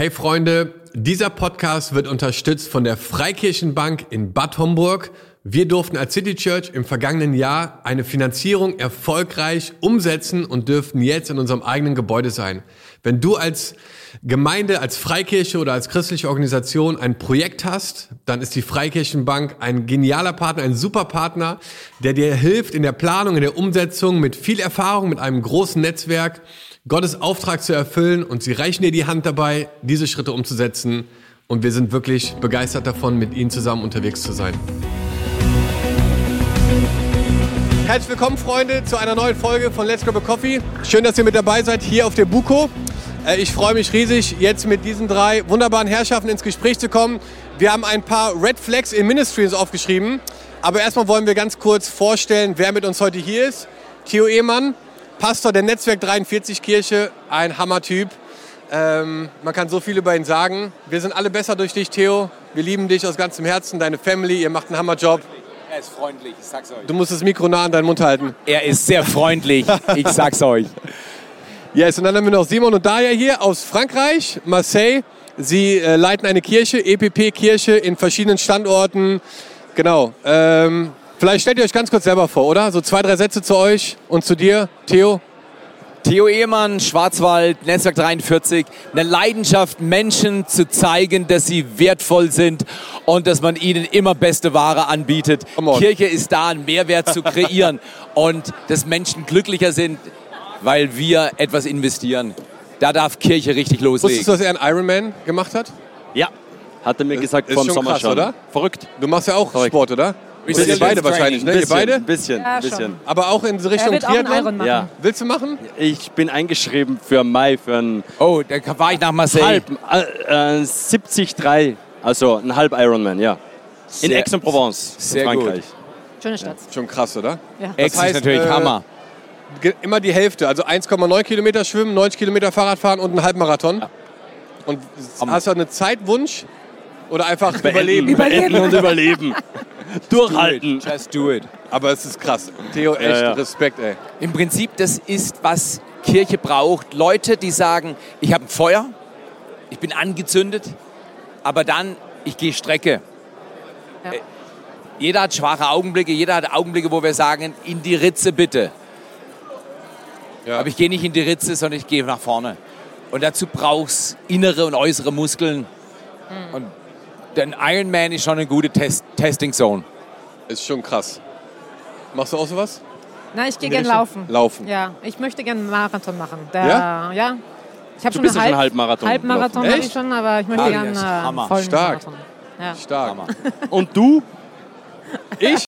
Hey Freunde, dieser Podcast wird unterstützt von der Freikirchenbank in Bad Homburg. Wir durften als City Church im vergangenen Jahr eine Finanzierung erfolgreich umsetzen und dürften jetzt in unserem eigenen Gebäude sein. Wenn du als Gemeinde, als Freikirche oder als christliche Organisation ein Projekt hast, dann ist die Freikirchenbank ein genialer Partner, ein super Partner, der dir hilft in der Planung, in der Umsetzung, mit viel Erfahrung, mit einem großen Netzwerk, Gottes Auftrag zu erfüllen, und sie reichen dir die Hand dabei, diese Schritte umzusetzen, und wir sind wirklich begeistert davon, mit ihnen zusammen unterwegs zu sein. Herzlich willkommen, Freunde, zu einer neuen Folge von Let's Grab a Coffee. Schön, dass ihr mit dabei seid hier auf der Buko. Ich freue mich riesig, jetzt mit diesen drei wunderbaren Herrschaften ins Gespräch zu kommen. Wir haben ein paar Red Flags in Ministries aufgeschrieben, aber erstmal wollen wir ganz kurz vorstellen, wer mit uns heute hier ist. Theo Ehemann, Pastor der Netzwerk 43 Kirche, ein Hammertyp. Man kann so viel über ihn sagen. Wir sind alle besser durch dich, Theo. Wir lieben dich aus ganzem Herzen, deine Family, ihr macht einen Hammerjob. Er ist freundlich, ich sag's euch. Du musst das Mikro nah an deinen Mund halten. Er ist sehr freundlich, ich sag's euch. Yes, und dann haben wir noch Simon und Daria hier aus Frankreich, Marseille. Sie leiten eine Kirche, EPP-Kirche, in verschiedenen Standorten. Genau. Vielleicht stellt ihr euch ganz kurz selber vor, oder? So 2, 3 Sätze zu euch und zu dir, Theo. Theo Ehemann, Schwarzwald, Netzwerk 43. Eine Leidenschaft, Menschen zu zeigen, dass sie wertvoll sind und dass man ihnen immer beste Ware anbietet. Kirche ist da, einen Mehrwert zu kreieren und dass Menschen glücklicher sind, weil wir etwas investieren. Da darf Kirche richtig loslegen. Wusstest du, dass er einen Ironman gemacht hat? Ja, hat er mir gesagt, vom Sommer krass, schon. Oder? Verrückt. Du machst ja auch verrückt. Sport, oder? Ihr beide wahrscheinlich, ne? Bisschen, ihr beide? Bisschen. Aber auch in Richtung Triathlon? Ja. Willst du machen? Ich bin eingeschrieben für Mai für ein... Oh, da war ich nach Marseille. Halb, 73, also ein halb Ironman, ja. In Aix-en-Provence, Frankreich. Gut. Schöne Stadt. Ja. Schon krass, oder? Ja. Aix ist natürlich Hammer. Immer die Hälfte, also 1,9 Kilometer schwimmen, 90 Kilometer Fahrrad fahren und einen Halbmarathon. Ja. Und hast du einen Zeitwunsch oder einfach Überleben. Durchhalten. Just do it. Aber es ist krass. Theo, echt Respekt, ey. Im Prinzip, das ist, was Kirche braucht. Leute, die sagen, ich habe ein Feuer, ich bin angezündet, aber dann, ich gehe Strecke. Ja. Jeder hat schwache Augenblicke, jeder hat Augenblicke, wo wir sagen, in die Ritze bitte. Ja. Aber ich gehe nicht in die Ritze, sondern ich gehe nach vorne. Und dazu brauchst du innere und äußere Muskeln. Mhm. Und denn Ironman ist schon eine gute Testing-Zone. Ist schon krass. Machst du auch sowas? Nein, ich gehe gerne laufen. Laufen? Ja, ich möchte gerne einen Marathon machen. Ja? Ich habe schon einen Halbmarathon. Halbmarathon habe ich schon, aber ich möchte gerne einen vollen Marathon. Ja. Stark. Und du? Ich?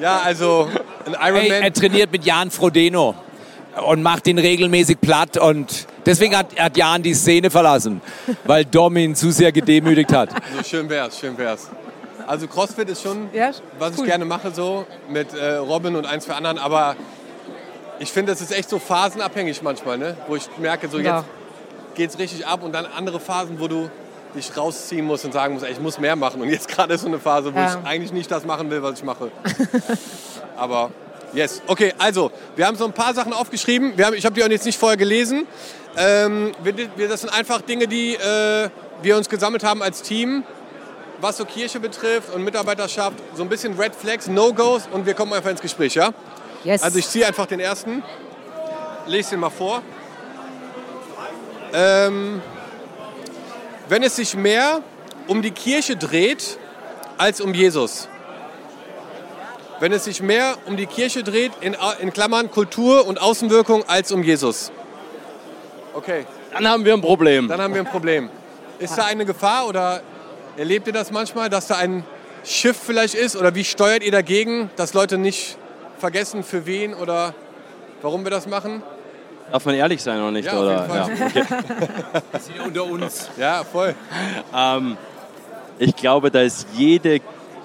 Ja, also ein Ironman. Hey, er trainiert mit Jan Frodeno und macht ihn regelmäßig platt und... Deswegen hat Jan die Szene verlassen, weil Dom ihn zu sehr gedemütigt hat. Also schön wär's. Also Crossfit ist schon, was cool. Ich gerne mache, so mit Robin und 1 für anderen. Aber ich finde, das ist echt so phasenabhängig manchmal, ne? Wo ich merke, so jetzt geht's richtig ab, und dann andere Phasen, wo du dich rausziehen musst und sagen musst, ey, ich muss mehr machen. Und jetzt gerade ist so eine Phase, wo ich eigentlich nicht das machen will, was ich mache. Aber... Yes, okay, also, wir haben so ein paar Sachen aufgeschrieben. Ich habe die auch jetzt nicht vorher gelesen. Das sind einfach Dinge, die wir uns gesammelt haben als Team, was so Kirche betrifft und Mitarbeiterschaft. So ein bisschen Red Flags, No-Gos, und wir kommen einfach ins Gespräch, ja? Yes. Also ich ziehe einfach den ersten, lese den mal vor. Wenn es sich mehr um die Kirche dreht, als um Jesus... Wenn es sich mehr um die Kirche dreht, in Klammern Kultur und Außenwirkung, als um Jesus. Okay. Dann haben wir ein Problem. Ist da eine Gefahr, oder erlebt ihr das manchmal, dass da ein Schiff vielleicht ist? Oder wie steuert ihr dagegen, dass Leute nicht vergessen, für wen oder warum wir das machen? Darf man ehrlich sein oder nicht? Ja, oder? Auf jeden Fall. Ja, okay. Das ist hier unter uns. Ja, voll. Ich glaube, da ist jede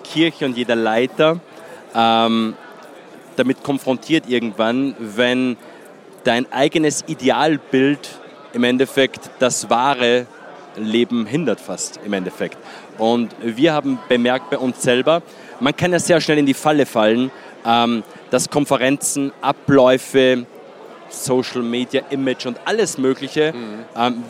Kirche und jeder Leiter damit konfrontiert irgendwann, wenn dein eigenes Idealbild im Endeffekt das wahre Leben hindert fast im Endeffekt. Und wir haben bemerkt bei uns selber, man kann ja sehr schnell in die Falle fallen, dass Konferenzen, Abläufe, Social Media, Image und alles Mögliche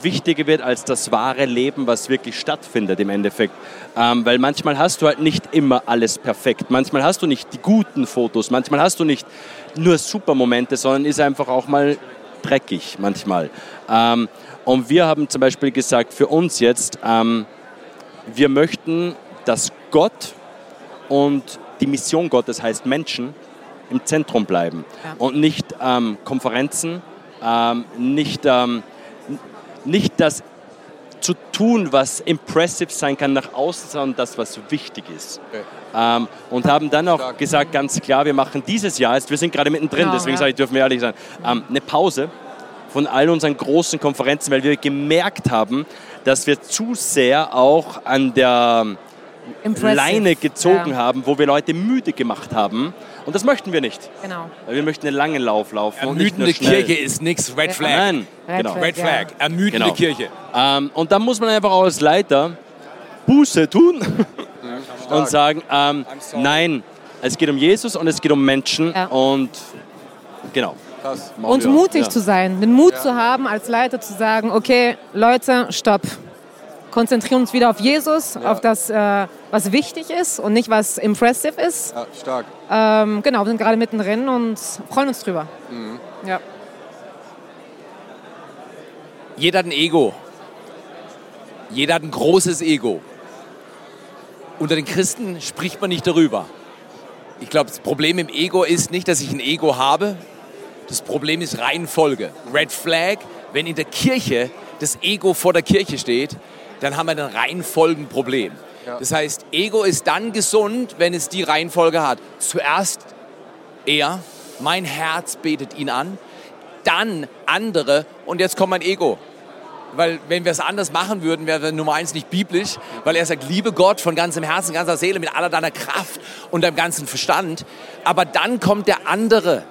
wichtiger wird als das wahre Leben, was wirklich stattfindet im Endeffekt. Weil manchmal hast du halt nicht immer alles perfekt. Manchmal hast du nicht die guten Fotos, manchmal hast du nicht nur super Momente, sondern ist einfach auch mal dreckig manchmal. Und wir haben zum Beispiel gesagt, für uns jetzt, wir möchten, dass Gott und die Mission Gottes, heißt Menschen, im Zentrum bleiben und nicht Konferenzen, nicht das zu tun, was impressive sein kann nach außen, sondern das, was wichtig ist. Okay. Und haben dann auch gesagt, ganz klar, wir machen dieses Jahr, wir sind gerade mittendrin, deswegen sage ich, dürfen wir ehrlich sein, eine Pause von all unseren großen Konferenzen, weil wir gemerkt haben, dass wir zu sehr auch an der Leine gezogen haben, wo wir Leute müde gemacht haben. Und das möchten wir nicht. Genau. Wir möchten einen langen Lauf laufen. Ermüdende Kirche ist nichts. Red Flag. Nein. Red Flag. Ermüdende Kirche. Und da muss man einfach auch als Leiter Buße tun und sagen, nein, es geht um Jesus und es geht um Menschen. Ja. Und genau. Krass. Und mutig zu sein. Den Mut zu haben, als Leiter zu sagen, okay, Leute, stopp. Konzentrieren uns wieder auf Jesus, auf das, was wichtig ist und nicht, was impressive ist. Ja, stark. Genau, wir sind gerade mittendrin und freuen uns drüber. Mhm. Ja. Jeder hat ein Ego. Jeder hat ein großes Ego. Unter den Christen spricht man nicht darüber. Ich glaube, das Problem im Ego ist nicht, dass ich ein Ego habe. Das Problem ist Reihenfolge. Red Flag, wenn in der Kirche das Ego vor der Kirche steht, dann haben wir ein Reihenfolgenproblem. Ja. Das heißt, Ego ist dann gesund, wenn es die Reihenfolge hat. Zuerst er, mein Herz betet ihn an, dann andere und jetzt kommt mein Ego. Weil wenn wir es anders machen würden, wäre Nummer 1 nicht biblisch, weil er sagt, liebe Gott von ganzem Herzen, ganzer Seele, mit aller deiner Kraft und deinem ganzen Verstand. Aber dann kommt der andere.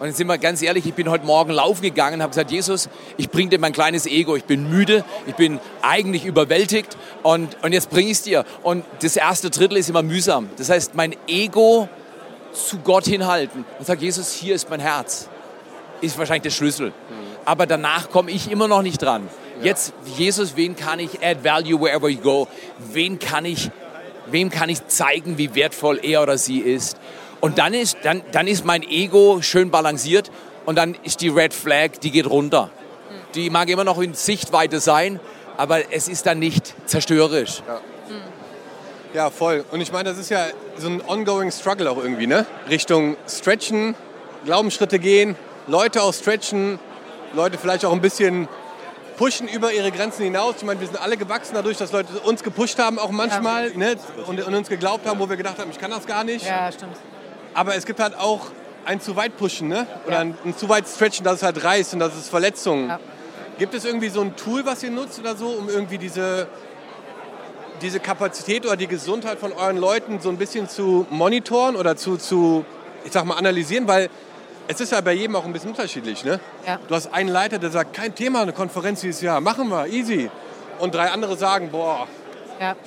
Und jetzt sind wir ganz ehrlich, ich bin heute Morgen laufen gegangen und habe gesagt, Jesus, ich bringe dir mein kleines Ego. Ich bin müde, ich bin eigentlich überwältigt und jetzt bringe ich es dir. Und das erste Drittel ist immer mühsam. Das heißt, mein Ego zu Gott hinhalten und sage, Jesus, hier ist mein Herz. Ist wahrscheinlich der Schlüssel. Aber danach komme ich immer noch nicht dran. Ja. Jetzt, Jesus, wen kann ich add value wherever you go? Wem kann ich zeigen, wie wertvoll er oder sie ist? Und dann ist mein Ego schön balanciert und dann ist die Red Flag, die geht runter. Die mag immer noch in Sichtweite sein, aber es ist dann nicht zerstörerisch. Ja, ja voll. Und ich meine, das ist ja so ein ongoing struggle auch irgendwie, ne? Richtung Stretchen, Glaubensschritte gehen, Leute auch stretchen, Leute vielleicht auch ein bisschen pushen über ihre Grenzen hinaus. Ich meine, wir sind alle gewachsen dadurch, dass Leute uns gepusht haben auch manchmal ne? und uns geglaubt haben, wo wir gedacht haben, ich kann das gar nicht. Ja, stimmt. Aber es gibt halt auch ein zu weit Pushen, ne? Oder ein zu weit Stretchen, dass es halt reißt und dass es Verletzungen. Ja. Gibt es irgendwie so ein Tool, was ihr nutzt oder so, um irgendwie diese Kapazität oder die Gesundheit von euren Leuten so ein bisschen zu monitoren oder zu ich sag mal, analysieren? Weil es ist ja bei jedem auch ein bisschen unterschiedlich, ne? Ja. Du hast einen Leiter, der sagt, kein Thema, eine Konferenz dieses Jahr, machen wir, easy. Und 3 andere sagen, boah,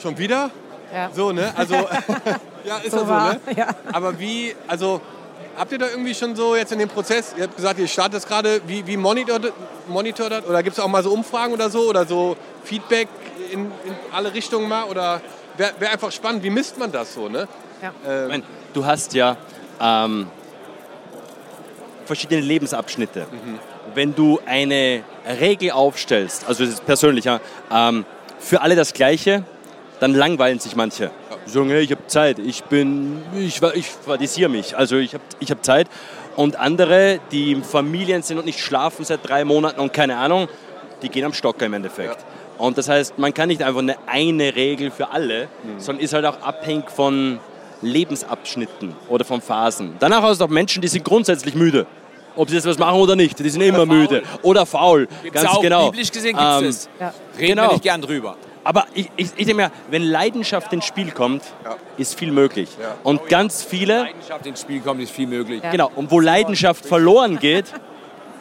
schon wieder? Ja. So, ne? Also, ja, ist so das so, ne? Ja. Aber wie, also, habt ihr da irgendwie schon so jetzt in dem Prozess, ihr habt gesagt, ihr startet das gerade, wie monitort das? Oder gibt es auch mal so Umfragen oder so Feedback in alle Richtungen mal? Oder wäre einfach spannend, wie misst man das so, ne? Ja. Ich meine, du hast ja verschiedene Lebensabschnitte. Mhm. Wenn du eine Regel aufstellst, also das ist persönlich, ja, für alle das Gleiche, dann langweilen sich manche. Die sagen, hey, ich habe Zeit, ich verdisiere mich, also ich hab Zeit. Und andere, die in Familien sind und nicht schlafen seit 3 Monaten und keine Ahnung, die gehen am Stocker im Endeffekt. Ja. Und das heißt, man kann nicht einfach eine Regel für alle, sondern ist halt auch abhängig von Lebensabschnitten oder von Phasen. Danach hast du auch Menschen, die sind grundsätzlich müde. Ob sie jetzt was machen oder nicht, die sind immer müde. Oder faul, gibt's ganz auch. Genau. Biblisch gesehen gibt es das. Ja. Reden wir nicht gern drüber. Aber ich denke mir, wenn Leidenschaft ins Spiel kommt, ist viel möglich. Ja. Und ganz viele... Leidenschaft ins Spiel kommt, ist viel möglich. Ja. Genau, und wo Leidenschaft verloren geht,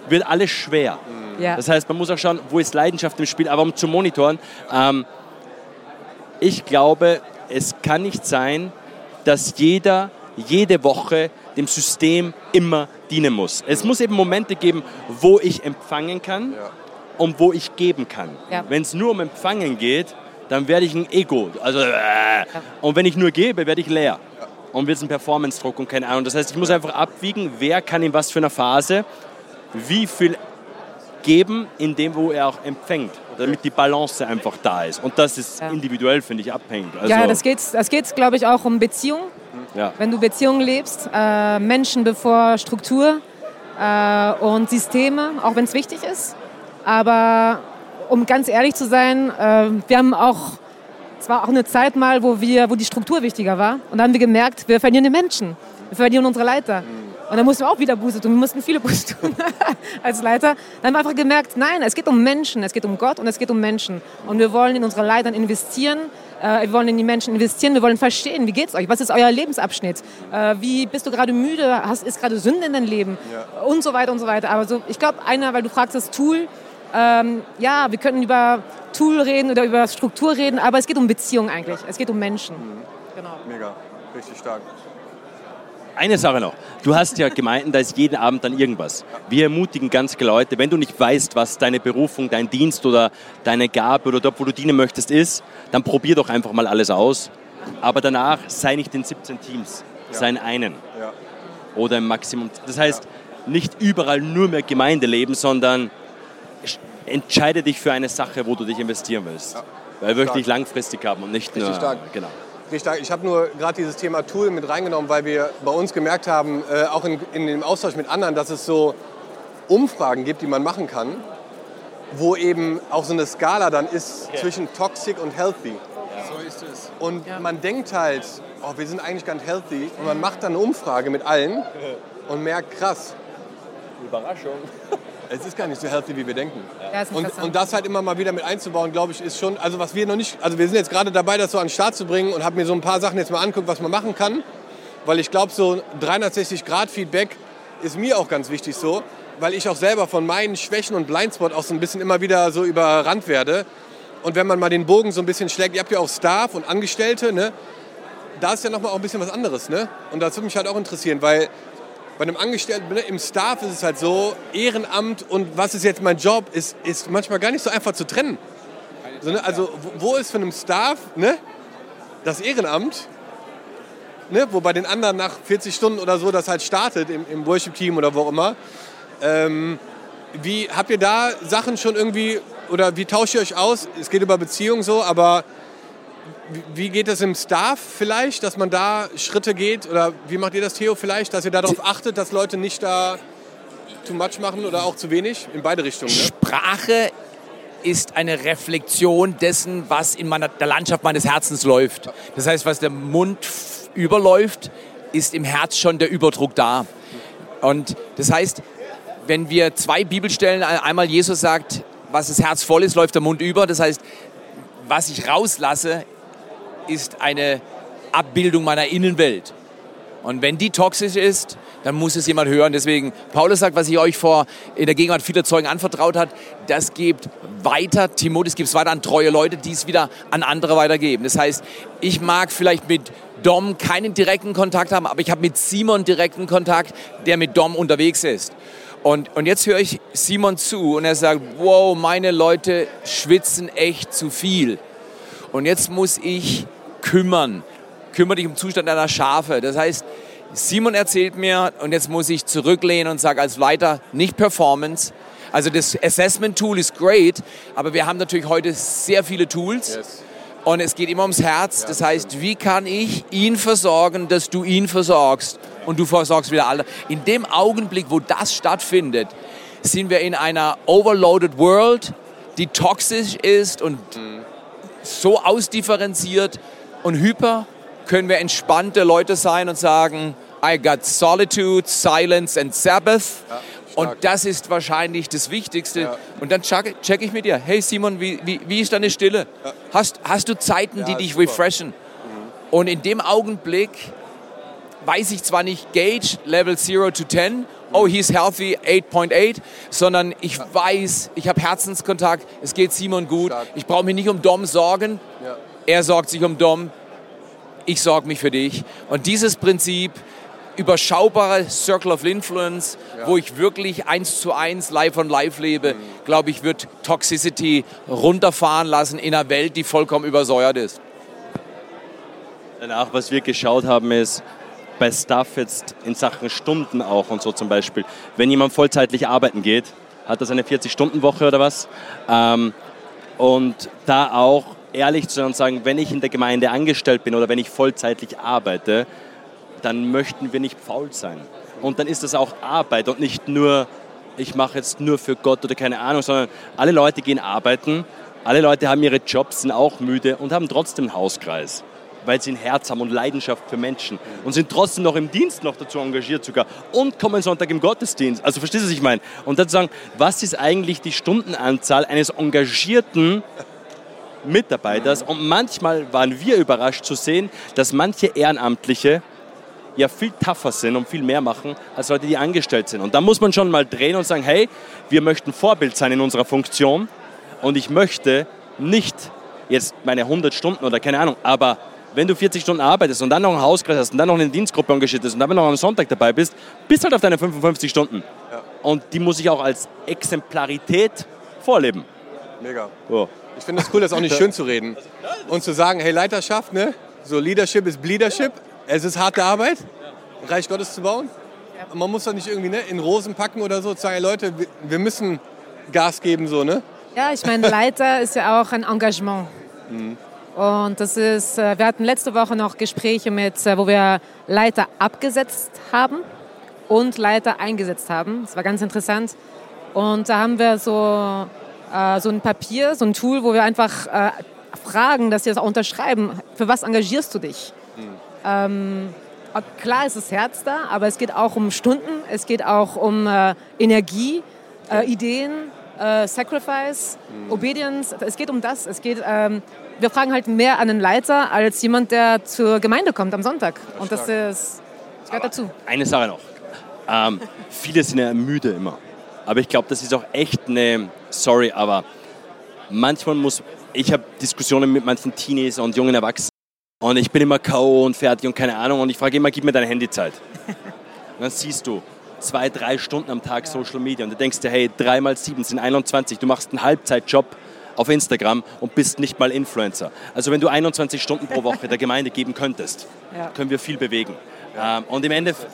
wird alles schwer. Ja. Das heißt, man muss auch schauen, wo ist Leidenschaft im Spiel. Aber um zu monitoren, ich glaube, es kann nicht sein, dass jede Woche dem System immer verdienen muss. Es muss eben Momente geben, wo ich empfangen kann und wo ich geben kann. Ja. Wenn es nur um Empfangen geht, dann werde ich ein Ego. Also, und wenn ich nur gebe, werde ich leer. Ja. Und wird es ein Performance-Druck und keine Ahnung. Das heißt, ich muss einfach abwiegen, wer kann in was für einer Phase wie viel geben, in dem, wo er auch empfängt, damit die Balance einfach da ist. Und das ist individuell, finde ich, abhängig. Also ja, das geht, glaube ich, auch um Beziehung. Ja. Wenn du Beziehungen lebst, Menschen bevor Struktur und Systeme, auch wenn es wichtig ist. Aber um ganz ehrlich zu sein, wir haben auch, es war auch eine Zeit mal, wo die Struktur wichtiger war. Und da haben wir gemerkt, wir verlieren die Menschen, wir verlieren unsere Leiter. Und dann mussten wir auch wieder Buße tun. Wir mussten viele Buße tun als Leiter. Dann haben wir einfach gemerkt, nein, es geht um Menschen. Es geht um Gott und es geht um Menschen. Und wir wollen in unsere Leitern investieren. Wir wollen in die Menschen investieren. Wir wollen verstehen, wie geht's euch? Was ist euer Lebensabschnitt? Wie bist du gerade müde? Ist gerade Sünde in deinem Leben? Ja. Und so weiter und so weiter. Aber so, ich glaube, weil du fragst das Tool. Ja, wir könnten über Tool reden oder über Struktur reden. Aber es geht um Beziehung eigentlich. Ja. Es geht um Menschen. Mhm. Genau. Mega. Richtig stark. Eine Sache noch. Du hast ja gemeint, da ist jeden Abend dann irgendwas. Wir ermutigen ganz viele Leute, wenn du nicht weißt, was deine Berufung, dein Dienst oder deine Gabe oder dort, wo du dienen möchtest, ist, dann probier doch einfach mal alles aus. Aber danach sei nicht in 17 Teams, sei in einen. Ja. Oder im Maximum. Das heißt, nicht überall nur mehr Gemeindeleben, sondern entscheide dich für eine Sache, wo du dich investieren willst. Ja. Weil wir dich langfristig haben und nicht nur... Genau. Ich habe nur gerade dieses Thema Tool mit reingenommen, weil wir bei uns gemerkt haben, auch in dem Austausch mit anderen, dass es so Umfragen gibt, die man machen kann, wo eben auch so eine Skala dann ist zwischen toxic und healthy. Ja. So ist es. Und man denkt halt, wir sind eigentlich ganz healthy. Und man macht dann eine Umfrage mit allen und merkt, krass. Überraschung. Es ist gar nicht so healthy, wie wir denken. Ja. Und das halt immer mal wieder mit einzubauen, glaube ich, ist schon, also was wir noch nicht, also wir sind jetzt gerade dabei, das so an den Start zu bringen und habe mir so ein paar Sachen jetzt mal angeguckt, was man machen kann, weil ich glaube, so 360-Grad-Feedback ist mir auch ganz wichtig so, weil ich auch selber von meinen Schwächen und Blindspot auch so ein bisschen immer wieder so überrannt werde. Und wenn man mal den Bogen so ein bisschen schlägt, ihr habt ja auch Staff und Angestellte, ne? Da ist ja nochmal auch ein bisschen was anderes, ne? Und das würde mich halt auch interessieren, weil... Bei einem Angestellten im Staff ist es halt so, Ehrenamt und was ist jetzt mein Job, ist manchmal gar nicht so einfach zu trennen. Also wo ist von einem Staff das Ehrenamt, wo bei den anderen nach 40 Stunden oder so das halt startet, im Worship-Team oder wo auch immer. Wie habt ihr da Sachen schon irgendwie, oder wie tauscht ihr euch aus? Es geht über Beziehungen so, aber wie geht das im Staff vielleicht, dass man da Schritte geht? Oder wie macht ihr das, Theo, vielleicht, dass ihr darauf achtet, dass Leute nicht da too much machen oder auch zu wenig? In beide Richtungen. Ne? Sprache ist eine Reflexion dessen, was in der Landschaft meines Herzens läuft. Das heißt, was der Mund überläuft, ist im Herz schon der Überdruck da. Und das heißt, wenn wir zwei Bibelstellen, einmal Jesus sagt, was das Herz voll ist, läuft der Mund über. Das heißt, was ich rauslasse, ist eine Abbildung meiner Innenwelt. Und wenn die toxisch ist, dann muss es jemand hören. Deswegen, Paulus sagt, was ich euch in der Gegenwart vieler Zeugen anvertraut hat, das gibt weiter, Timotheus gibt es weiter an treue Leute, die es wieder an andere weitergeben. Das heißt, ich mag vielleicht mit Dom keinen direkten Kontakt haben, aber ich habe mit Simon direkten Kontakt, der mit Dom unterwegs ist. Und jetzt höre ich Simon zu und er sagt, wow, meine Leute schwitzen echt zu viel. Und jetzt muss ich kümmern. Kümmere dich um den Zustand deiner Schafe. Das heißt, Simon erzählt mir und jetzt muss ich zurücklehnen und sage als Leiter, nicht Performance. Also das Assessment-Tool ist great, aber wir haben natürlich heute sehr viele Tools. Yes. Und es geht immer ums Herz. Das heißt, wie kann ich ihn versorgen, dass du ihn versorgst und du versorgst wieder alle. In dem Augenblick, wo das stattfindet, sind wir in einer overloaded world, die toxisch ist und so ausdifferenziert und hyper, können wir entspannte Leute sein und sagen, I got solitude, silence and Sabbath. Ja, und das ist wahrscheinlich das Wichtigste. Ja. Und dann check ich mit dir, hey Simon, wie ist deine Stille? Ja. Hast du Zeiten, die dich refreshen? Und in dem Augenblick weiß ich zwar nicht, Gauge, Level 0 to 10, oh, he's healthy, 8.8, sondern ich weiß, ich habe Herzenskontakt, es geht Simon gut, ich brauche mich nicht um Dom sorgen, er sorgt sich um Dom, ich sorge mich für dich. Und dieses Prinzip überschaubare Circle of Influence, wo ich wirklich 1:1 live lebe, glaube ich, wird Toxicity runterfahren lassen in einer Welt, die vollkommen übersäuert ist. Danach, was wir geschaut haben, ist bei Staff jetzt in Sachen Stunden auch und so zum Beispiel. Wenn jemand vollzeitlich arbeiten geht, hat das eine 40-Stunden-Woche oder was? Und da auch ehrlich zu sein und sagen, wenn ich in der Gemeinde angestellt bin oder wenn ich vollzeitlich arbeite, dann möchten wir nicht faul sein. Und dann ist das auch Arbeit und nicht nur, ich mache jetzt nur für Gott oder keine Ahnung, sondern alle Leute gehen arbeiten, alle Leute haben ihre Jobs, sind auch müde und haben trotzdem einen Hauskreis, weil sie ein Herz haben und Leidenschaft für Menschen und sind trotzdem noch im Dienst noch dazu engagiert sogar und kommen Sonntag im Gottesdienst. Also verstehst du, was ich meine? Und dann zu sagen, was ist eigentlich die Stundenanzahl eines engagierten Mitarbeiters? Und manchmal waren wir überrascht zu sehen, dass manche Ehrenamtliche ja viel tougher sind und viel mehr machen als Leute, die angestellt sind. Und da muss man schon mal drehen und sagen, hey, wir möchten Vorbild sein in unserer Funktion und ich möchte nicht jetzt meine 100 Stunden oder keine Ahnung, aber wenn du 40 Stunden arbeitest und dann noch einen Hauskreis hast und dann noch eine Dienstgruppe engagiert bist und dann noch am Sonntag dabei bist, bist halt auf deine 55 Stunden. Ja. Und die muss ich auch als Exemplarität vorleben. Mega. So. Ich finde es cool, das auch nicht schön zu reden. Und zu sagen, hey, Leiterschaft, ne? So Leadership ist Bleedership. Es ist harte Arbeit, Reich Gottes zu bauen. Man muss doch nicht irgendwie in Rosen packen oder so, sagen, hey, Leute, wir müssen Gas geben. So, ne? Ja, ich meine, Leiter ist ja auch ein Engagement. Mhm. Und das ist, wir hatten letzte Woche noch Gespräche wo wir Leiter abgesetzt haben und Leiter eingesetzt haben. Das war ganz interessant. Und da haben wir so ein Papier, so ein Tool, wo wir einfach fragen, dass sie das auch unterschreiben. Für was engagierst du dich? Mhm. Klar ist das Herz da, aber es geht auch um Stunden, es geht auch um Energie, Ideen, Sacrifice, Obedience. Es geht um das. Wir fragen halt mehr an den Leiter als jemand, der zur Gemeinde kommt am Sonntag. Und das gehört dazu. Eine Sache noch. Viele sind ja müde immer. Aber ich glaube, das ist auch echt aber manchmal ich habe Diskussionen mit manchen Teenies und jungen Erwachsenen und ich bin immer K.O. und fertig und keine Ahnung und ich frage immer, gib mir deine Handyzeit. Und dann siehst du 2-3 Stunden am Tag Social Media und du denkst dir, hey, 3 mal 7 sind 21, du machst einen Halbzeitjob auf Instagram und bist nicht mal Influencer. Also wenn du 21 Stunden pro Woche der Gemeinde geben könntest, können wir viel bewegen. Ja. Und im Endeffekt,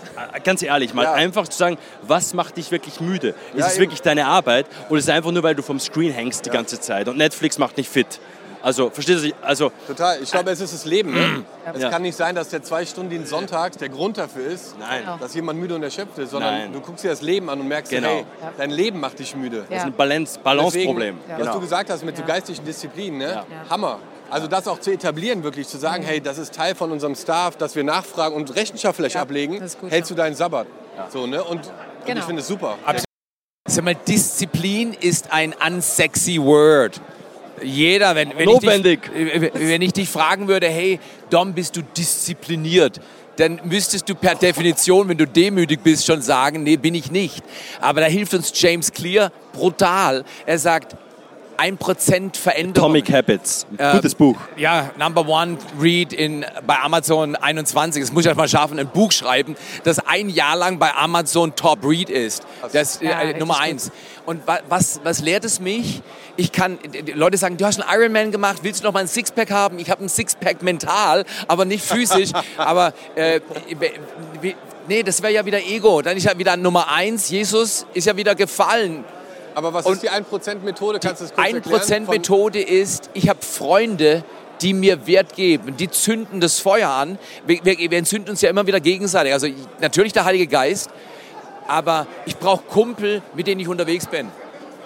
ganz ehrlich, mal einfach zu sagen, was macht dich wirklich müde? Ist es wirklich deine Arbeit oder ist es einfach nur, weil du vom Screen hängst die ganze Zeit und Netflix macht nicht fit? Also, verstehst du? Also, total. Ich glaube, es ist das Leben. Ne? Es kann nicht sein, dass der 2-Stunden-Dienst sonntags der Grund dafür ist, dass jemand müde und erschöpft ist, sondern du guckst dir das Leben an und merkst, hey, dein Leben macht dich müde. Das ist ein Balanceproblem. Was du gesagt hast mit so geistigen Disziplinen, ne? Hammer. Also das auch zu etablieren, wirklich zu sagen, hey, das ist Teil von unserem Staff, dass wir nachfragen und Rechenschaft vielleicht ablegen, hältst du deinen Sabbat. Ja. So, ne? Und ich finde es super. Absolut. Sag mal, Disziplin ist ein unsexy Word. Jeder, wenn ich dich fragen würde, hey, Dom, bist du diszipliniert? Dann müsstest du per Definition, wenn du demütig bist, schon sagen, nee, bin ich nicht. Aber da hilft uns James Clear brutal. Er sagt, 1% Veränderung. Atomic Habits, gutes Buch. Ja, Number 1 Read bei Amazon 21. Das muss ich erst mal schaffen, ein Buch schreiben, das ein Jahr lang bei Amazon Top Read ist. Das ist Nummer 1. Und was lehrt es mich? Leute sagen, du hast einen Ironman gemacht, willst du noch mal ein Sixpack haben? Ich habe ein Sixpack mental, aber nicht physisch. Aber nee, das wäre ja wieder Ego. Dann ist ja wieder Nummer 1, Jesus ist ja wieder gefallen. Aber was ist die 1%-Methode? Kannst du das kurz erklären? Die 1%-Methode ist, ich habe Freunde, die mir Wert geben, die zünden das Feuer an. Wir entzünden uns ja immer wieder gegenseitig. Also natürlich der Heilige Geist, aber ich brauche Kumpel, mit denen ich unterwegs bin.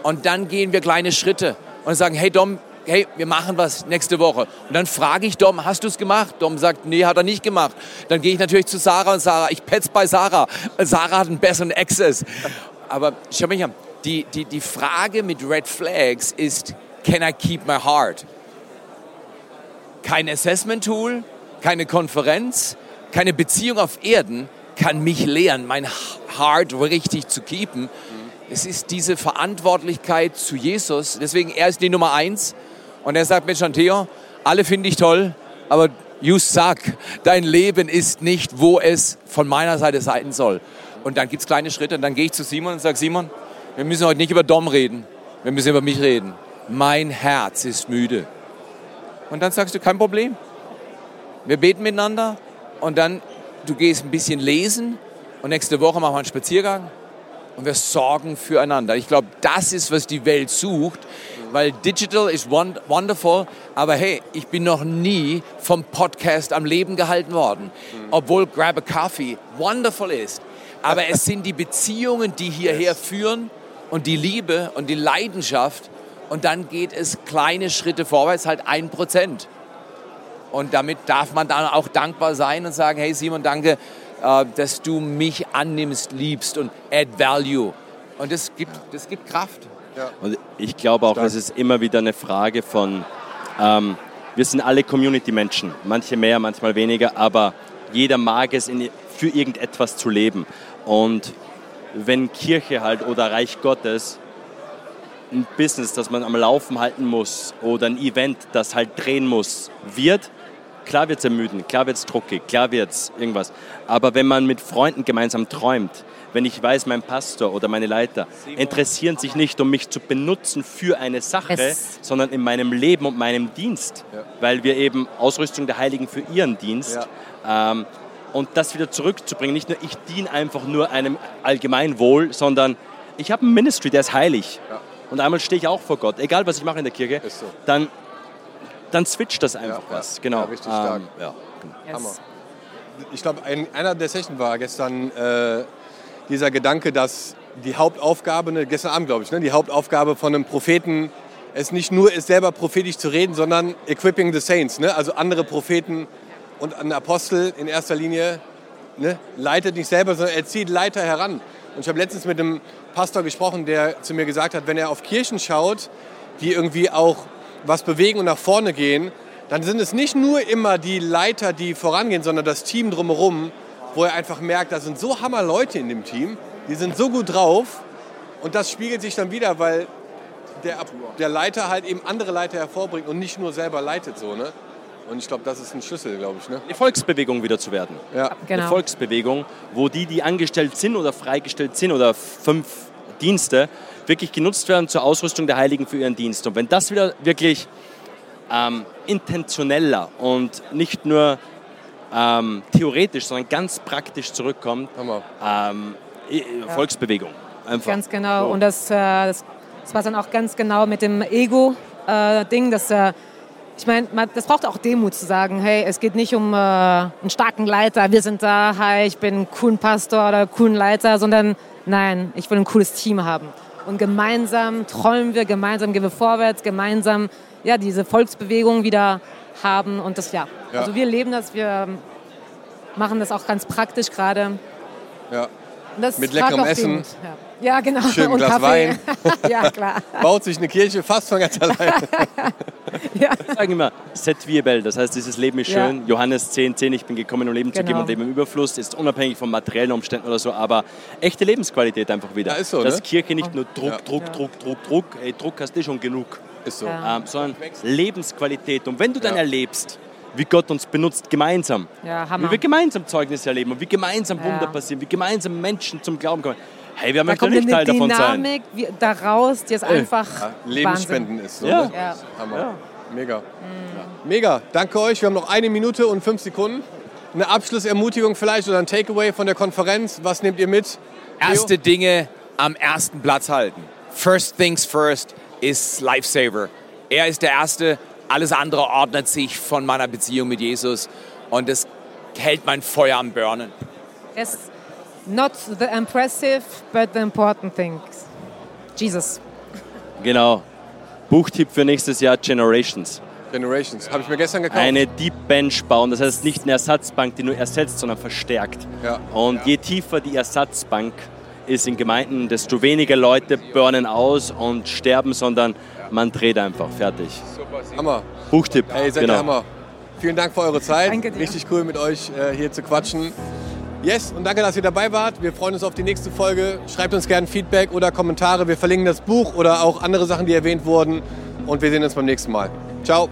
Und dann gehen wir kleine Schritte und sagen, hey Dom, hey, wir machen was nächste Woche. Und dann frage ich Dom, hast du es gemacht? Dom sagt, nee, hat er nicht gemacht. Dann gehe ich natürlich zu Sarah und ich petze bei Sarah. Sarah hat einen besseren Access. Aber schau mich an. Die Frage mit Red Flags ist, can I keep my heart? Kein Assessment-Tool, keine Konferenz, keine Beziehung auf Erden kann mich lehren, mein Heart richtig zu keepen. Es ist diese Verantwortlichkeit zu Jesus. Deswegen, er ist die Nummer 1. Und er sagt mir schon, Theo, alle finde ich toll, aber you suck, dein Leben ist nicht, wo es von meiner Seite sein soll. Und dann gibt es kleine Schritte und dann gehe ich zu Simon und sage, Simon, wir müssen heute nicht über Dom reden, wir müssen über mich reden. Mein Herz ist müde. Und dann sagst du, kein Problem. Wir beten miteinander und dann, du gehst ein bisschen lesen und nächste Woche machen wir einen Spaziergang und wir sorgen füreinander. Ich glaube, das ist, was die Welt sucht, weil digital ist wonderful, aber hey, ich bin noch nie vom Podcast am Leben gehalten worden, obwohl Grab a Coffee wonderful ist. Aber es sind die Beziehungen, die hierher führen und die Liebe und die Leidenschaft und dann geht es kleine Schritte vorwärts, halt 1%. Und damit darf man dann auch dankbar sein und sagen, hey Simon, danke, dass du mich annimmst, liebst und add value. Und das gibt Kraft. Ja. Und ich glaube auch, das ist immer wieder eine Frage von, wir sind alle Community-Menschen, manche mehr, manchmal weniger, aber jeder mag es, für irgendetwas zu leben. Und wenn Kirche halt oder Reich Gottes ein Business, das man am Laufen halten muss oder ein Event, das halt drehen muss, wird, klar wird es ermüden, klar wird es druckig, klar wird es irgendwas. Aber wenn man mit Freunden gemeinsam träumt, wenn ich weiß, mein Pastor oder meine Leiter interessieren sich nicht, um mich zu benutzen für eine Sache, sondern in meinem Leben und meinem Dienst, weil wir eben Ausrüstung der Heiligen für ihren Dienst und das wieder zurückzubringen, nicht nur ich diene einfach nur einem Allgemeinwohl, sondern ich habe ein Ministry, der ist heilig. Ja. Und einmal stehe ich auch vor Gott, egal was ich mache in der Kirche, so. Dann switcht das einfach was. Genau. Ja, richtig stark. Ja. Yes. Hammer. Ich glaube, einer der Sessions war gestern dieser Gedanke, dass die Hauptaufgabe, gestern Abend glaube ich, die Hauptaufgabe von einem Propheten es nicht nur ist, selber prophetisch zu reden, sondern equipping the saints, also andere Propheten und ein Apostel in erster Linie leitet nicht selber, sondern er zieht Leiter heran. Und ich habe letztens mit einem Pastor gesprochen, der zu mir gesagt hat, wenn er auf Kirchen schaut, die irgendwie auch was bewegen und nach vorne gehen, dann sind es nicht nur immer die Leiter, die vorangehen, sondern das Team drumherum, wo er einfach merkt, da sind so hammer Leute in dem Team, die sind so gut drauf und das spiegelt sich dann wieder, weil der Leiter halt eben andere Leiter hervorbringt und nicht nur selber leitet so, ne? Und ich glaube, das ist ein Schlüssel, glaube ich. Eine Volksbewegung wieder zu werden. Ja. Genau. Eine Volksbewegung, wo die angestellt sind oder freigestellt sind oder 5 Dienste, wirklich genutzt werden zur Ausrüstung der Heiligen für ihren Dienst. Und wenn das wieder wirklich intentioneller und nicht nur theoretisch, sondern ganz praktisch zurückkommt, Volksbewegung. Einfach. Ganz genau. Wow. Und das war dann auch ganz genau mit dem Ego-Ding, dass... Ich meine, das braucht auch Demut zu sagen, hey, es geht nicht um einen starken Leiter, wir sind da, hi, ich bin ein cooler Pastor oder coolen Leiter, sondern nein, ich will ein cooles Team haben. Und gemeinsam träumen wir, gemeinsam gehen wir vorwärts, gemeinsam diese Volksbewegung wieder haben und das Also wir leben das, wir machen das auch ganz praktisch gerade. Ja. Das mit leckerem Essen. Ja, genau. Schön ein Glas Kaffee. Wein. Ja, klar. Baut sich eine Kirche fast von ganz allein. Ja. Ich sage immer, c'est vivre, das heißt, dieses Leben ist schön. Ja. Johannes 10,10, ich bin gekommen, um Leben zu geben und Leben im Überfluss. Ist unabhängig von materiellen Umständen oder so, aber echte Lebensqualität einfach wieder. Ja, ist so, dass Kirche nicht nur Druck. Ey, Druck hast du schon genug. Ist so. Sondern Lebensqualität. Und wenn du dann erlebst, wie Gott uns benutzt, gemeinsam. Ja, Hammer. Wie wir gemeinsam Zeugnis erleben und wie gemeinsam Wunder passieren, wie gemeinsam Menschen zum Glauben kommen. Hey, wir möchten nicht Teil davon sein. Da kommt eine Dynamik daraus, die ist einfach Lebensspenden ist so. Ja. Ne? Ja. Hammer. Ja. Mega. Mega. Danke euch. Wir haben noch 1 Minute und 5 Sekunden. Eine Abschlussermutigung vielleicht oder ein Takeaway von der Konferenz. Was nehmt ihr mit? Erste Dinge am ersten Platz halten. First things first ist Lifesaver. Er ist der Erste. Alles andere ordnet sich von meiner Beziehung mit Jesus und das hält mein Feuer am Burnen. Yes. Not the impressive, but the important things. Jesus. Genau. Buchtipp für nächstes Jahr, Generations. Generations, habe ich mir gestern gekauft. Eine Deep Bench bauen, das heißt nicht eine Ersatzbank, die nur ersetzt, sondern verstärkt. Ja. Und je tiefer die Ersatzbank ist in Gemeinden, desto weniger Leute burnen aus und sterben, sondern man dreht einfach, fertig. Hammer. Buchtipp. Hey, seid ihr Hammer. Vielen Dank für eure Zeit. Danke dir. Richtig cool, mit euch hier zu quatschen. Yes, und danke, dass ihr dabei wart. Wir freuen uns auf die nächste Folge. Schreibt uns gerne Feedback oder Kommentare. Wir verlinken das Buch oder auch andere Sachen, die erwähnt wurden. Und wir sehen uns beim nächsten Mal. Ciao.